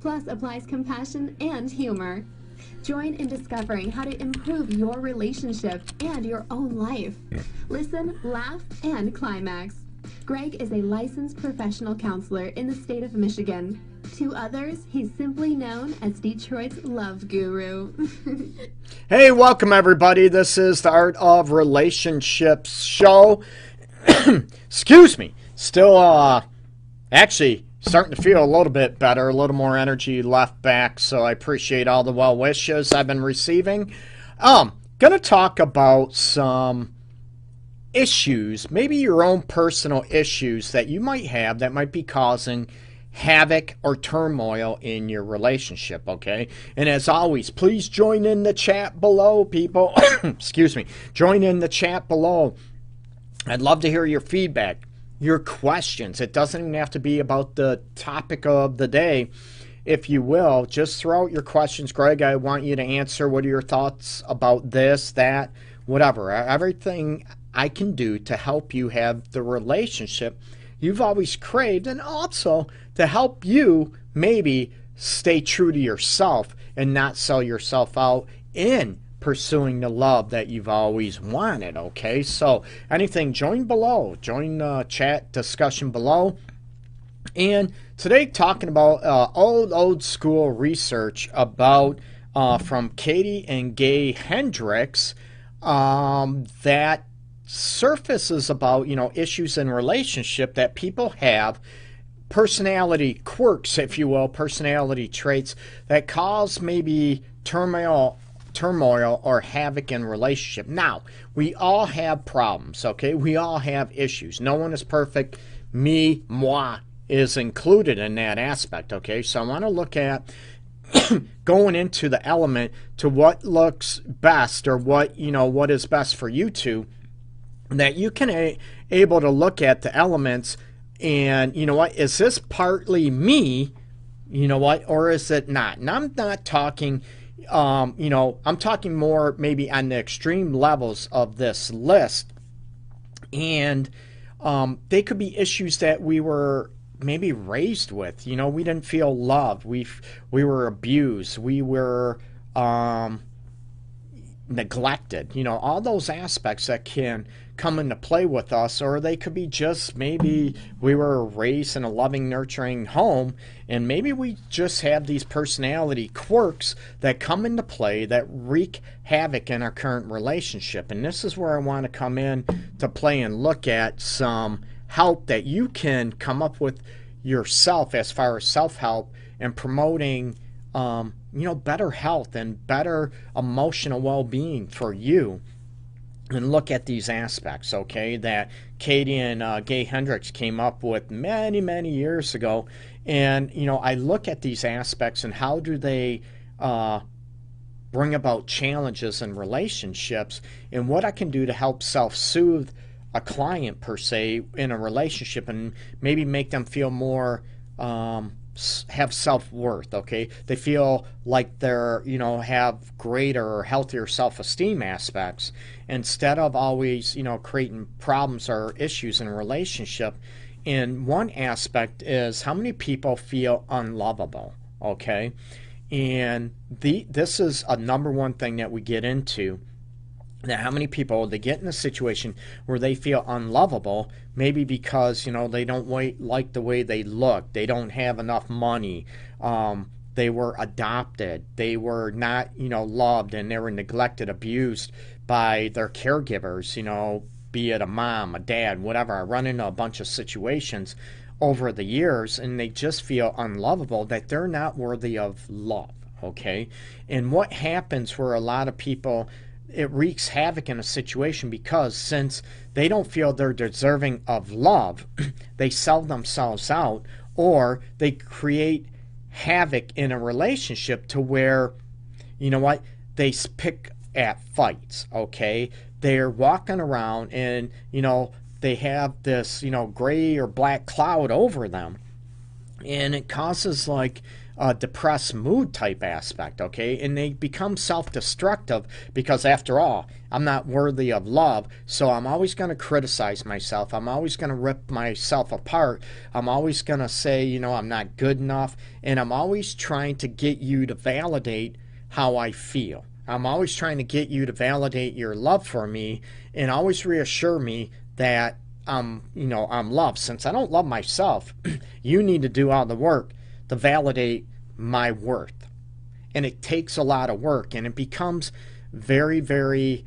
plus applies compassion and humor. Join in discovering how to improve your relationship and your own life. Listen, laugh, and climax. Greg is a licensed professional counselor in the state of Michigan. To others, he's simply known as Detroit's Love Guru. Hey, welcome everybody. This is the Art of Relationships Show. Excuse me. Still, actually starting to feel a little bit better, a little more energy left back, so I appreciate all the well wishes I've been receiving. Gonna talk about some issues, maybe your own personal issues that you might have that might be causing havoc or turmoil in your relationship, okay? And as always, please join in the chat below, people. Excuse me. Join in the chat below. I'd love to hear your feedback, your questions. It doesn't even have to be about the topic of the day, if you will. Just throw out your questions. Greg, I want you to answer. What are your thoughts about this, that, whatever? Everything I can do to help you have the relationship you've always craved, and also to help you maybe stay true to yourself and not sell yourself out in pursuing the love that you've always wanted, okay? So anything, join below. Join the chat discussion below. And today, talking about old school research about from Katie and Gay Hendricks that surfaces about, you know, issues in relationship that people have, personality quirks, if you will, personality traits that cause maybe turmoil or havoc in relationship. Now, we all have problems, okay? We all have issues. No one is perfect. Me, moi is included in that aspect, okay? So I want to look at going into the element to what looks best, or what, you know, what is best for you two, that you can able to look at the elements and, you know what, is this partly me, you know what, or is it not? And I'm not talking you know, I'm talking more maybe on the extreme levels of this list, and they could be issues that we were maybe raised with. You know, we didn't feel loved, we were abused, we were neglected. You know, all those aspects that can come into play with us. Or they could be just maybe we were raised in a loving, nurturing home, and maybe we just have these personality quirks that come into play that wreak havoc in our current relationship. And this is where I want to come in to play and look at some help that you can come up with yourself as far as self-help and promoting you know, better health and better emotional well-being for you, and look at these aspects, okay, that Katie and Gay Hendricks came up with many, many years ago. And, you know, I look at these aspects and how do they bring about challenges in relationships, and what I can do to help self-soothe a client, per se, in a relationship, and maybe make them feel more have self-worth, okay? They feel like they're, you know, have greater or healthier self-esteem aspects, instead of always, you know, creating problems or issues in a relationship. And one aspect is how many people feel unlovable, okay? And this is a number one thing that we get into. Now, how many people, they get in a situation where they feel unlovable, maybe because, you know, they don't like the way they look, they don't have enough money, they were adopted, they were not, you know, loved, and they were neglected, abused by their caregivers, you know, be it a mom, a dad, whatever. I run into a bunch of situations over the years, and they just feel unlovable, that they're not worthy of love, okay? And what happens where a lot of people, it wreaks havoc in a situation, because since they don't feel they're deserving of love, they sell themselves out, or they create havoc in a relationship to where, you know what, they pick at fights, okay? They're walking around and, you know, they have this, you know, gray or black cloud over them, and it causes like a depressed mood type aspect, okay? And they become self-destructive because, after all, I'm not worthy of love, so I'm always going to criticize myself. I'm always going to rip myself apart. I'm always going to say, you know, I'm not good enough, and I'm always trying to get you to validate how I feel. I'm always trying to get you to validate your love for me and always reassure me that I'm loved. Since I don't love myself, you need to do all the work to validate my worth. And it takes a lot of work, and it becomes very, very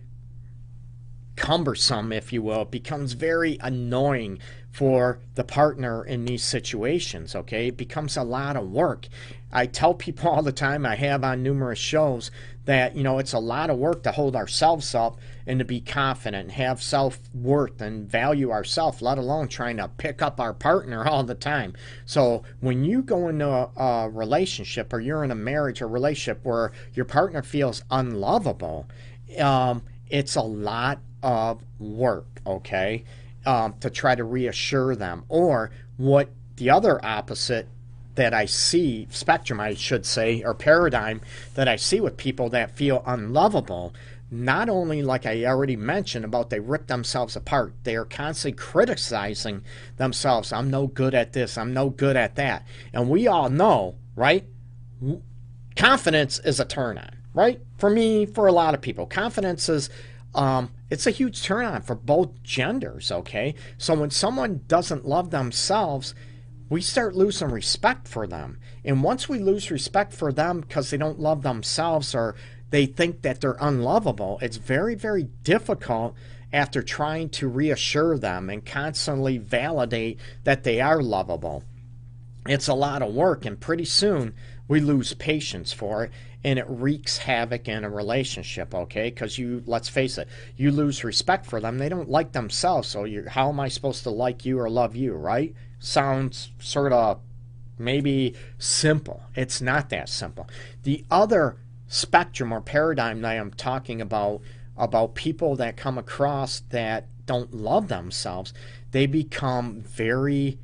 cumbersome, if you will. It becomes very annoying for the partner in these situations, okay? It becomes a lot of work. I tell people all the time, I have on numerous shows, that, you know, it's a lot of work to hold ourselves up and to be confident and have self-worth and value ourselves, let alone trying to pick up our partner all the time. So when you go into a relationship, or you're in a marriage or relationship where your partner feels unlovable, it's a lot of work, okay, to try to reassure them. Or what the other opposite that I see, spectrum I should say, or paradigm that I see with people that feel unlovable, not only, like I already mentioned, about they rip themselves apart, they are constantly criticizing themselves. I'm no good at this, I'm no good at that. And we all know, right, confidence is a turn on, right? For me, for a lot of people, confidence is it's a huge turn on for both genders, okay? So when someone doesn't love themselves, we start losing respect for them. And once we lose respect for them because they don't love themselves, or they think that they're unlovable, it's very, very difficult after trying to reassure them and constantly validate that they are lovable. It's a lot of work, and pretty soon we lose patience for it, and it wreaks havoc in a relationship, okay? Because you, let's face it, you lose respect for them. They don't like themselves, so how am I supposed to like you or love you, right? Sounds sort of maybe simple. It's not that simple. The other spectrum or paradigm that I'm talking about people that come across that don't love themselves, they become very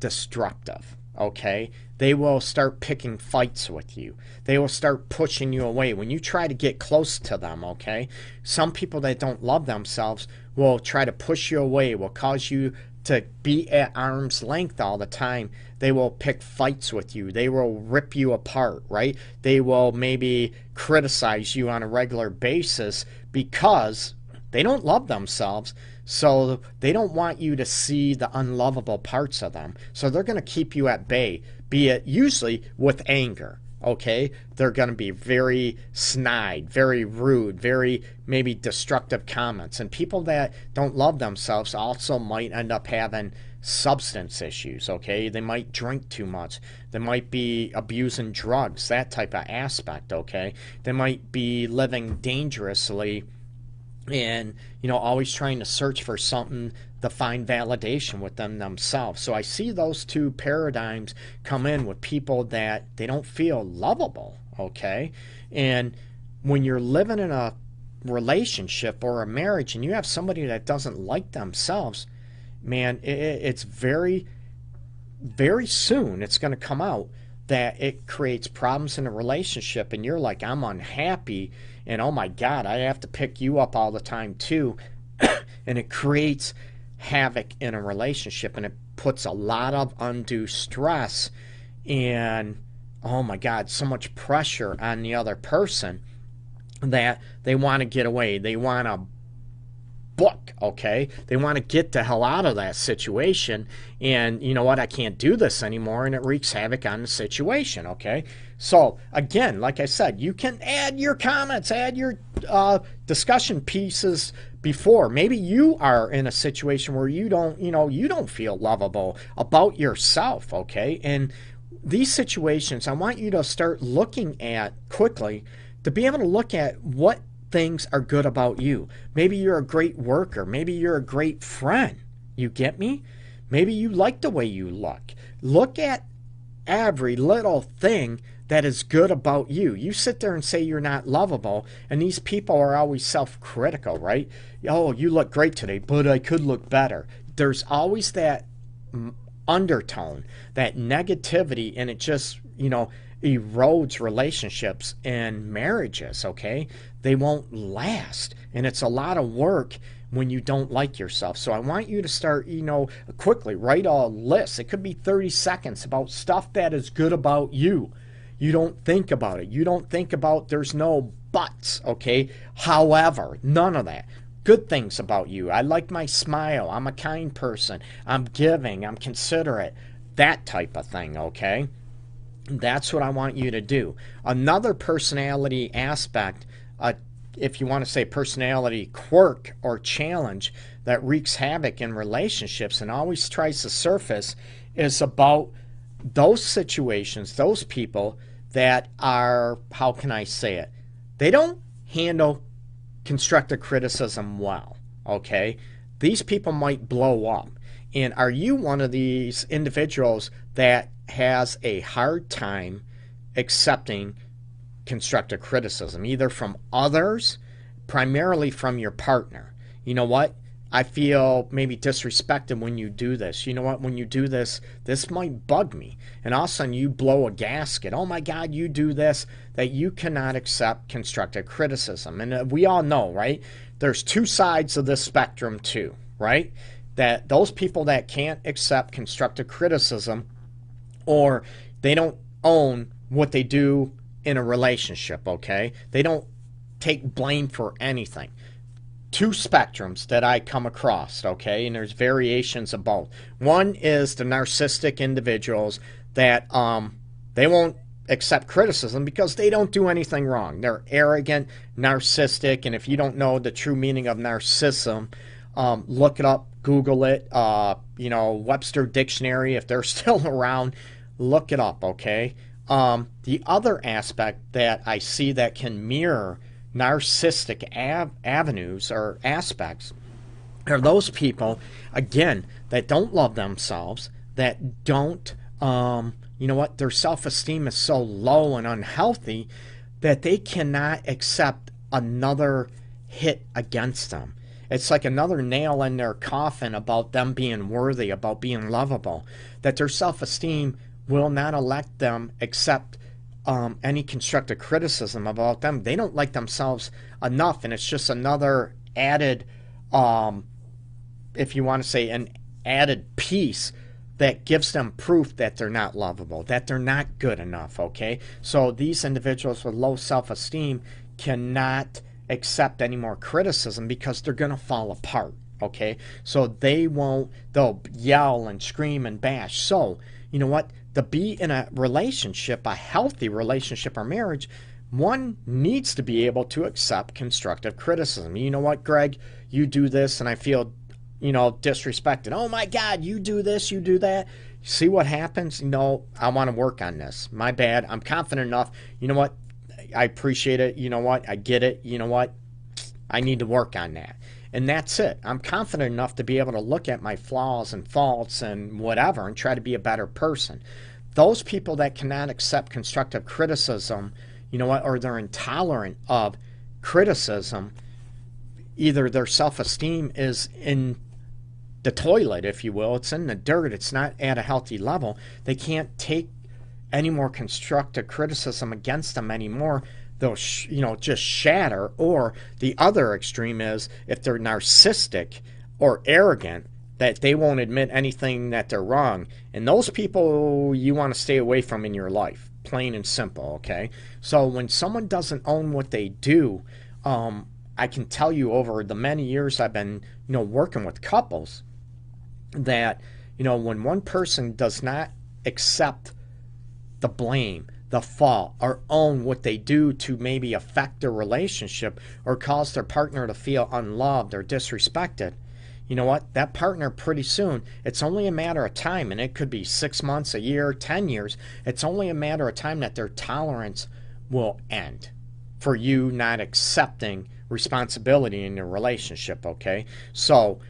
destructive, okay? They will start picking fights with you. They will start pushing you away when you try to get close to them, okay? Some people that don't love themselves will try to push you away, will cause you to be at arm's length all the time. They will pick fights with you. They will rip you apart, right? They will maybe criticize you on a regular basis because they don't love themselves, so they don't want you to see the unlovable parts of them. So they're going to keep you at bay, be it usually with anger, okay? They're going to be very snide, very rude, very maybe destructive comments. And people that don't love themselves also might end up having substance issues, okay? They might drink too much. They might be abusing drugs, that type of aspect, okay? They might be living dangerously and, you know, always trying to search for something to find validation within themselves. So I see those two paradigms come in with people that they don't feel lovable, okay? And when you're living in a relationship or a marriage and you have somebody that doesn't like themselves, man, it's very, very soon it's going to come out that it creates problems in a relationship. And you're like, I'm unhappy, and oh my God, I have to pick you up all the time too. And it creates havoc in a relationship, and it puts a lot of undue stress and, oh my God, so much pressure on the other person that they want to get away. They want to book, okay? They want to get the hell out of that situation, and you know what, I can't do this anymore, and it wreaks havoc on the situation, okay? So again, like I said, you can add your comments, add your discussion pieces before. Maybe you are in a situation where you don't feel lovable about yourself, okay? And these situations, I want you to start looking at quickly to be able to look at what things are good about you. Maybe you're a great worker. Maybe you're a great friend. You get me? Maybe you like the way you look. Look at every little thing that is good about you. You sit there and say you're not lovable, and these people are always self-critical, right? Oh, you look great today, but I could look better. There's always that undertone, that negativity, and it just, you know, erodes relationships and marriages, okay? They won't last, and it's a lot of work when you don't like yourself. So I want you to start, you know, quickly write a list. It could be 30 seconds about stuff that is good about you. You don't think about it. You don't think about there's no buts, okay? However, none of that. Good things about you. I like my smile. I'm a kind person. I'm giving. I'm considerate. That type of thing, okay? That's what I want you to do. Another personality aspect, if you want to say personality quirk or challenge that wreaks havoc in relationships and always tries to surface, is about those situations, those people that are, how can I say it? They don't handle constructive criticism well, okay? These people might blow up. And are you one of these individuals that has a hard time accepting constructive criticism, either from others, primarily from your partner? You know what? I feel maybe disrespected when you do this. You know what? When you do this, this might bug me. And all of a sudden you blow a gasket. Oh my God, you do this, that you cannot accept constructive criticism. And we all know, right? There's two sides of this spectrum too, right? That those people that can't accept constructive criticism, or they don't own what they do in a relationship, okay? They don't take blame for anything. Two spectrums that I come across, okay? And there's variations of both. One is the narcissistic individuals that they won't accept criticism because they don't do anything wrong. They're arrogant, narcissistic, and if you don't know the true meaning of narcissism, look it up, Google it, you know, Webster Dictionary, if they're still around, look it up, okay? The other aspect that I see that can mirror narcissistic avenues or aspects are those people, again, that don't love themselves, that don't, you know what, their self-esteem is so low and unhealthy that they cannot accept another hit against them. It's like another nail in their coffin about them being worthy, about being lovable, that their self-esteem will not let them accept any constructive criticism about them. They don't like themselves enough, and it's just another added, if you want to say, an added piece that gives them proof that they're not lovable, that they're not good enough, okay? So these individuals with low self-esteem cannot accept any more criticism because they're going to fall apart, okay? So they won't, they'll yell and scream and bash. So, you know what? To be in a relationship, a healthy relationship or marriage, one needs to be able to accept constructive criticism. You know what, Greg? You do this and I feel, you know, disrespected. Oh my God, you do this, you do that. See what happens? No, I want to work on this. My bad. I'm confident enough. You know what? I appreciate it. You know what? I get it. You know what? I need to work on that. And that's it. I'm confident enough to be able to look at my flaws and faults and whatever and try to be a better person. Those people that cannot accept constructive criticism, you know what, or they're intolerant of criticism, either their self-esteem is in the toilet, if you will. It's in the dirt. It's not at a healthy level. They can't take any more constructive criticism against them anymore. They'll, you know, just shatter. Or the other extreme is if they're narcissistic or arrogant, that they won't admit anything that they're wrong. And those people you want to stay away from in your life, plain and simple, okay? So when someone doesn't own what they do, I can tell you over the many years I've been, you know, working with couples that, you know, when one person does not accept the blame, the fault, or own what they do to maybe affect their relationship or cause their partner to feel unloved or disrespected, you know what? That partner pretty soon, it's only a matter of time, and it could be 6 months, a year, 10 years. It's only a matter of time that their tolerance will end for you not accepting responsibility in your relationship, okay? So,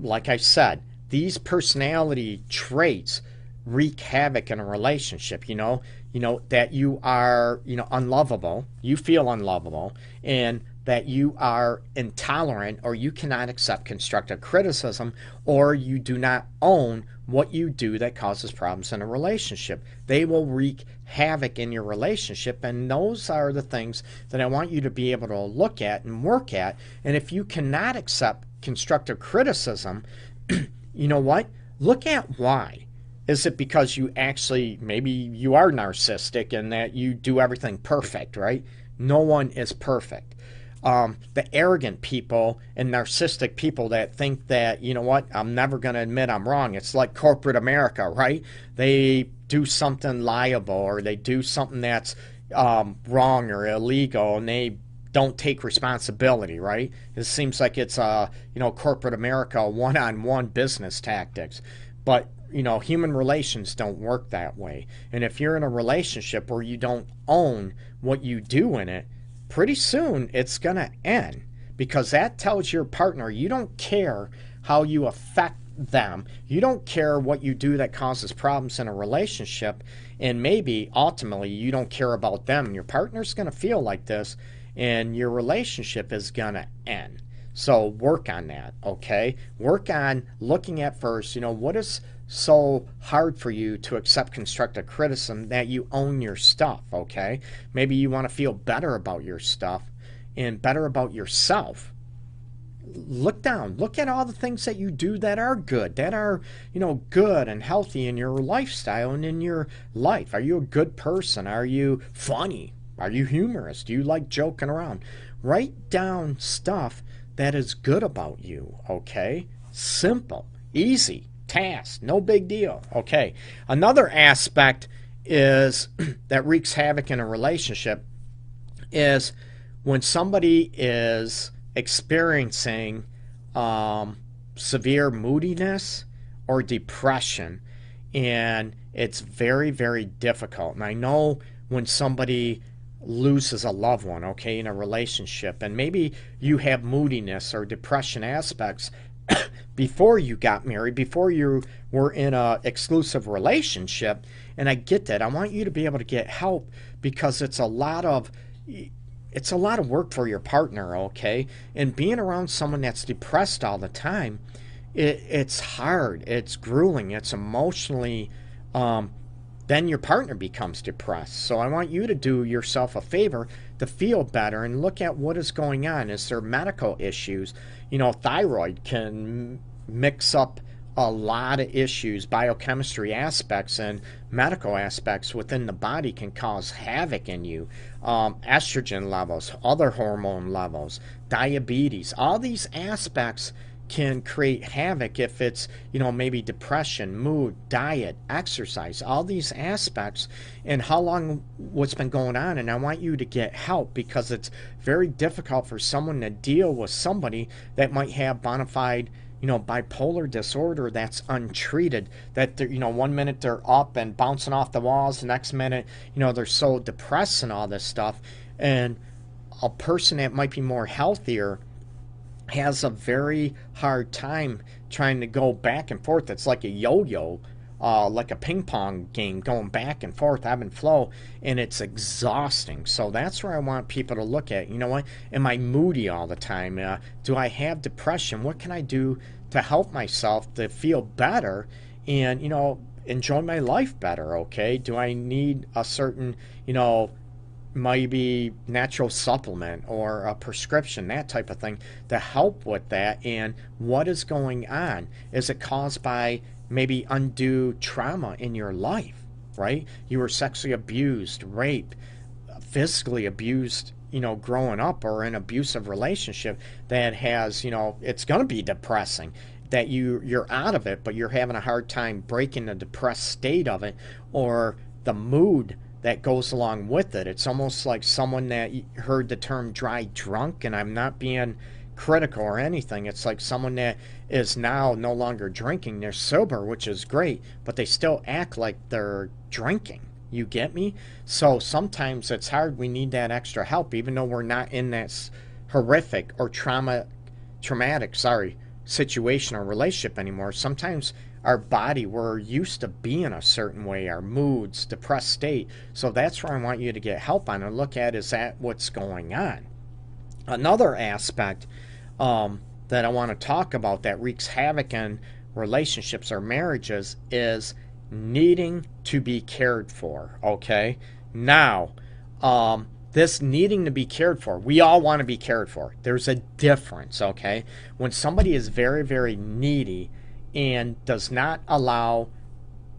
like I said, these personality traits wreak havoc in a relationship, that you are, unlovable, you feel unlovable, and that you are intolerant, or you cannot accept constructive criticism, or you do not own what you do that causes problems in a relationship. They will wreak havoc in your relationship, and those are the things that I want you to be able to look at and work at. And if you cannot accept constructive criticism, you know what? Look at why. Is it because you actually, maybe you are narcissistic and that you do everything perfect, right? No one is perfect. The arrogant people and narcissistic people that think that, you know what, I'm never going to admit I'm wrong. It's like corporate America, right? They do something liable, or they do something that's wrong or illegal, and they don't take responsibility, right? It seems like it's, corporate America one-on-one business tactics. But, human relations don't work that way. And if you're in a relationship where you don't own what you do in it, pretty soon it's going to end, because that tells your partner you don't care how you affect them. You don't care what you do that causes problems in a relationship, and maybe ultimately you don't care about them. Your partner's going to feel like this, and your relationship is going to end. So work on that, okay? Work on looking at first, what is so hard for you to accept constructive criticism that you own your stuff, okay? Maybe you want to feel better about your stuff and better about yourself. Look down. Look at all the things that you do that are good, good and healthy in your lifestyle and in your life. Are you a good person? Are you funny? Are you humorous? Do you like joking around? Write down stuff that is good about you, okay? Simple, easy task, no big deal, okay? Another aspect is that wreaks havoc in a relationship is when somebody is experiencing severe moodiness or depression, and it's very, very difficult. And I know when somebody loses a loved one, okay, in a relationship, and maybe you have moodiness or depression aspects before you got married, before you were in a exclusive relationship, and I get that. I want you to be able to get help, because it's a lot of work for your partner, okay? And being around someone that's depressed all the time, it's hard, it's grueling, it's emotionally then your partner becomes depressed. So I want you to do yourself a favor to feel better and look at what is going on. Is there medical issues? Thyroid can mix up a lot of issues. Biochemistry aspects and medical aspects within the body can cause havoc in you. Estrogen levels, other hormone levels, diabetes, all these aspects can create havoc if it's, maybe depression, mood, diet, exercise, all these aspects, and how long what's been going on. And I want you to get help, because it's very difficult for someone to deal with somebody that might have bona fide, bipolar disorder that's untreated, that they're, 1 minute they're up and bouncing off the walls, the next minute, they're so depressed and all this stuff. And a person that might be more healthier has a very hard time trying to go back and forth. It's like a yo-yo, like a ping pong game, going back and forth, ebb and flow, and it's exhausting. So that's where I want people to look at, what, am I moody all the time? Do I have depression? What can I do to help myself to feel better and, enjoy my life better, okay? Do I need a certain, maybe natural supplement or a prescription, that type of thing, to help with that? And what is going on? Is it caused by maybe undue trauma in your life, right? You were sexually abused, raped, physically abused, growing up, or an abusive relationship that has, it's going to be depressing. That you're out of it, but you're having a hard time breaking the depressed state of it, or the mood that goes along with it. It's almost like someone that heard the term dry drunk, and I'm not being critical or anything. It's like someone that is now no longer drinking. They're sober, which is great, but they still act like they're drinking. You get me? So sometimes it's hard. We need that extra help, even though we're not in that horrific or traumatic situation or relationship anymore. Sometimes our body. We're used to being a certain way, our moods, depressed state. So that's where I want you to get help on and look at, is that what's going on? Another aspect that I want to talk about that wreaks havoc in relationships or marriages is needing to be cared for, okay? Now, this needing to be cared for, we all want to be cared for. There's a difference, okay? When somebody is very, very needy and does not allow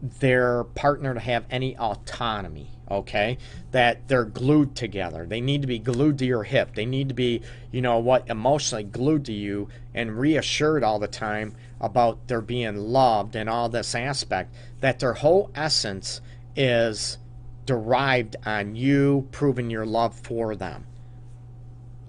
their partner to have any autonomy, okay, that they're glued together. They need to be glued to your hip. They need to be, you know what, emotionally glued to you and reassured all the time about their being loved and all this aspect, that their whole essence is derived on you proving your love for them.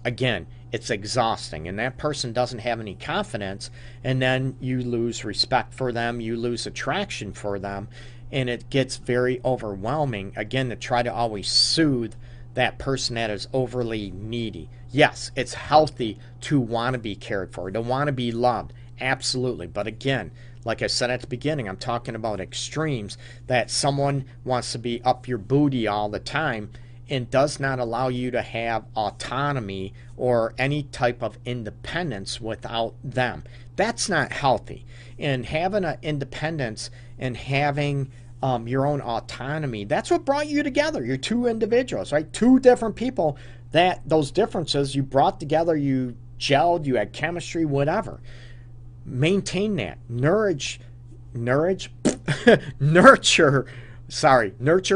Again, it's exhausting, and that person doesn't have any confidence, and then you lose respect for them, you lose attraction for them, and it gets very overwhelming, again, to try to always soothe that person that is overly needy. Yes, it's healthy to want to be cared for, to want to be loved, absolutely, but again, like I said at the beginning, I'm talking about extremes, that someone wants to be up your booty all the time and does not allow you to have autonomy or any type of independence without them. That's not healthy. And having an independence and having your own autonomy, that's what brought you together. You're two individuals, right? Two different people, that those differences you brought together, you gelled, you had chemistry, whatever. Maintain that. Nurture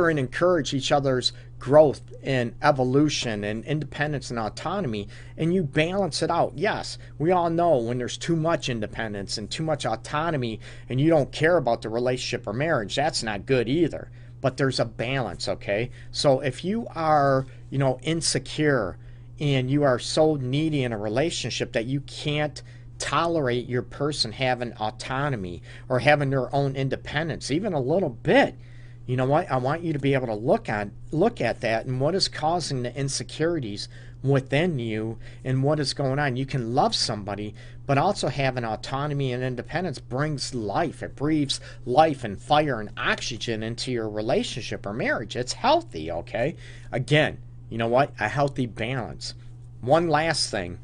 and encourage each other's growth and evolution and independence and autonomy, and you balance it out. Yes, we all know when there's too much independence and too much autonomy and you don't care about the relationship or marriage, that's not good either. But there's a balance, okay? So if you are, you know, insecure and you are so needy in a relationship that you can't tolerate your person having autonomy or having their own independence even a little bit, you know what, I want you to be able to look at that and what is causing the insecurities within you and what is going on. You can love somebody, but also having autonomy and independence brings life. It breathes life and fire and oxygen into your relationship or marriage. It's healthy, okay? Again, you know what, a healthy balance. One last thing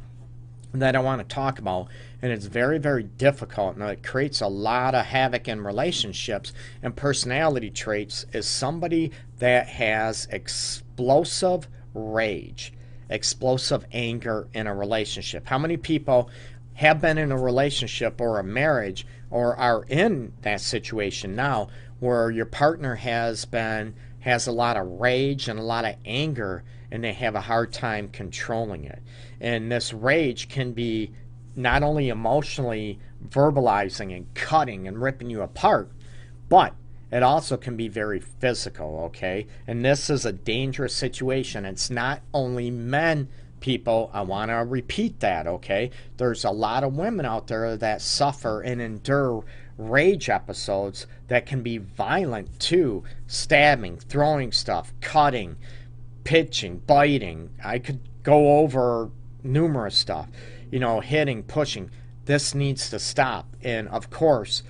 that I want to talk about, and it's very, very difficult, and it creates a lot of havoc in relationships and personality traits, is somebody that has explosive rage, explosive anger in a relationship. How many people have been in a relationship or a marriage or are in that situation now where your partner has a lot of rage and a lot of anger, and they have a hard time controlling it? And this rage can be not only emotionally verbalizing and cutting and ripping you apart, but it also can be very physical, okay? And this is a dangerous situation. It's not only men, people. I want to repeat that, okay? There's a lot of women out there that suffer and endure rage episodes that can be violent too. Stabbing, throwing stuff, cutting, pitching, biting. I could go over numerous stuff, you know, hitting, pushing. This needs to stop. And of course,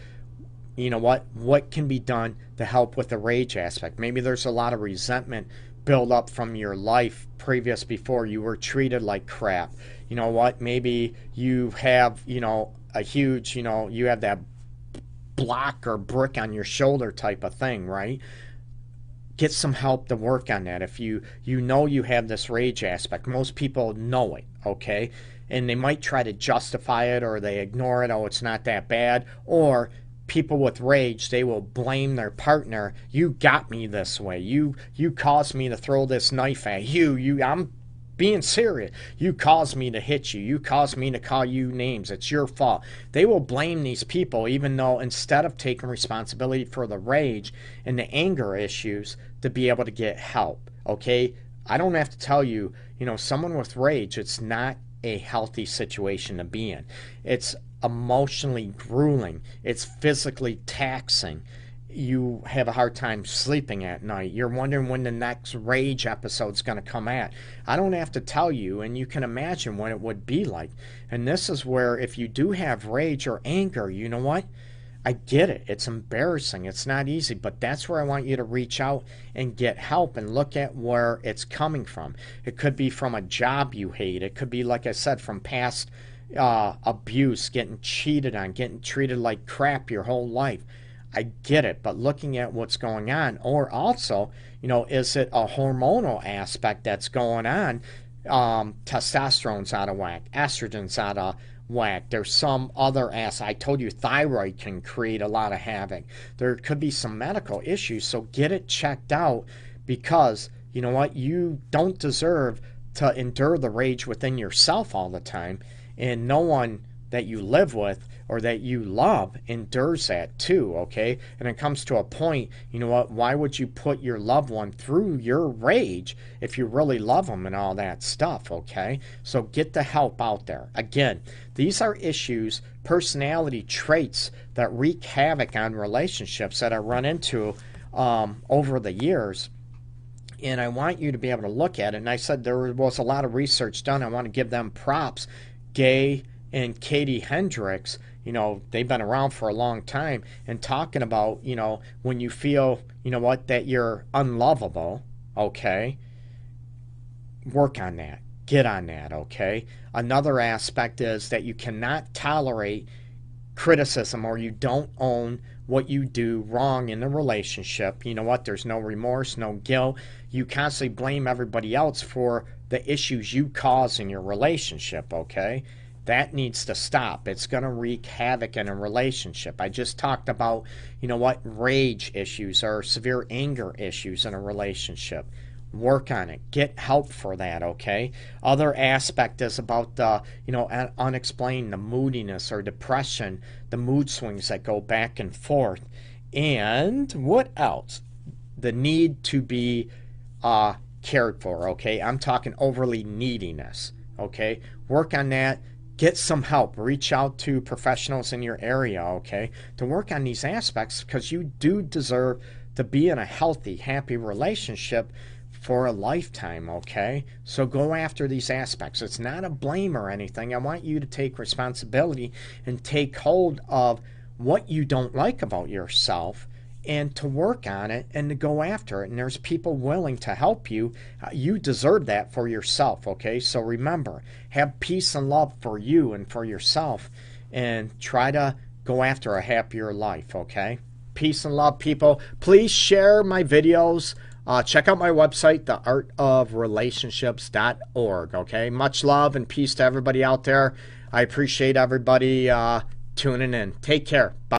you know what can be done to help with the rage aspect? Maybe there's a lot of resentment build up from your life previous, before you were treated like crap. You know what, maybe you have, you know, a huge, you know, you have that block or brick on your shoulder type of thing, right? Get some help to work on that. If you know you have this rage aspect, most people know it, okay? And they might try to justify it, or they ignore it. Oh, it's not that bad. Or people with rage, they will blame their partner. You got me this way. You caused me to throw this knife at you. I'm being serious. You caused me to hit you. You caused me to call you names. It's your fault. They will blame these people, even though instead of taking responsibility for the rage and the anger issues to be able to get help, okay? I don't have to tell you, you know, someone with rage, it's not a healthy situation to be in. It's emotionally grueling. It's physically taxing. You have a hard time sleeping at night. You're wondering when the next rage episode's going to come at. I don't have to tell you, and you can imagine what it would be like. And this is where, if you do have rage or anger, you know what? I get it. It's embarrassing. It's not easy, but that's where I want you to reach out and get help and look at where it's coming from. It could be from a job you hate. It could be, like I said, from past abuse, getting cheated on, getting treated like crap your whole life. I get it, but looking at what's going on, or also, you know, is it a hormonal aspect that's going on? Testosterone's out of whack, estrogen's out of whack. There's some other I told you, thyroid can create a lot of havoc. There could be some medical issues, so get it checked out, because you know what, you don't deserve to endure the rage within yourself all the time, and no one that you live with or that you love endures that too, okay? And it comes to a point, you know what, why would you put your loved one through your rage if you really love them and all that stuff, okay? So get the help out there. Again, these are issues, personality traits that wreak havoc on relationships that I run into over the years. And I want you to be able to look at it. And I said there was a lot of research done. I want to give them props. Gay and Katie Hendricks, you know, they've been around for a long time, and talking about, you know, when you feel, you know what, that you're unlovable, okay, work on that. Get on that, okay? Another aspect is that you cannot tolerate criticism, or you don't own what you do wrong in the relationship. You know what? There's no remorse, no guilt. You constantly blame everybody else for the issues you cause in your relationship, okay? That needs to stop. It's going to wreak havoc in a relationship. I just talked about, you know what, rage issues or severe anger issues in a relationship. Work on it. Get help for that, okay? Other aspect is about the, you know, unexplained, the moodiness or depression, the mood swings that go back and forth. And what else? The need to be cared for, okay? I'm talking overly neediness, okay? Work on that. Get some help. Reach out to professionals in your area, okay, to work on these aspects, because you do deserve to be in a healthy, happy relationship for a lifetime, okay? So go after these aspects. It's not a blame or anything. I want you to take responsibility and take hold of what you don't like about yourself, and to work on it and to go after it. And there's people willing to help you. You deserve that for yourself, okay? So remember, have peace and love for you and for yourself, and try to go after a happier life, okay? Peace and love, people. Please share my videos. Check out my website, theartofrelationships.org, okay? Much love and peace to everybody out there. I appreciate everybody tuning in. Take care. Bye.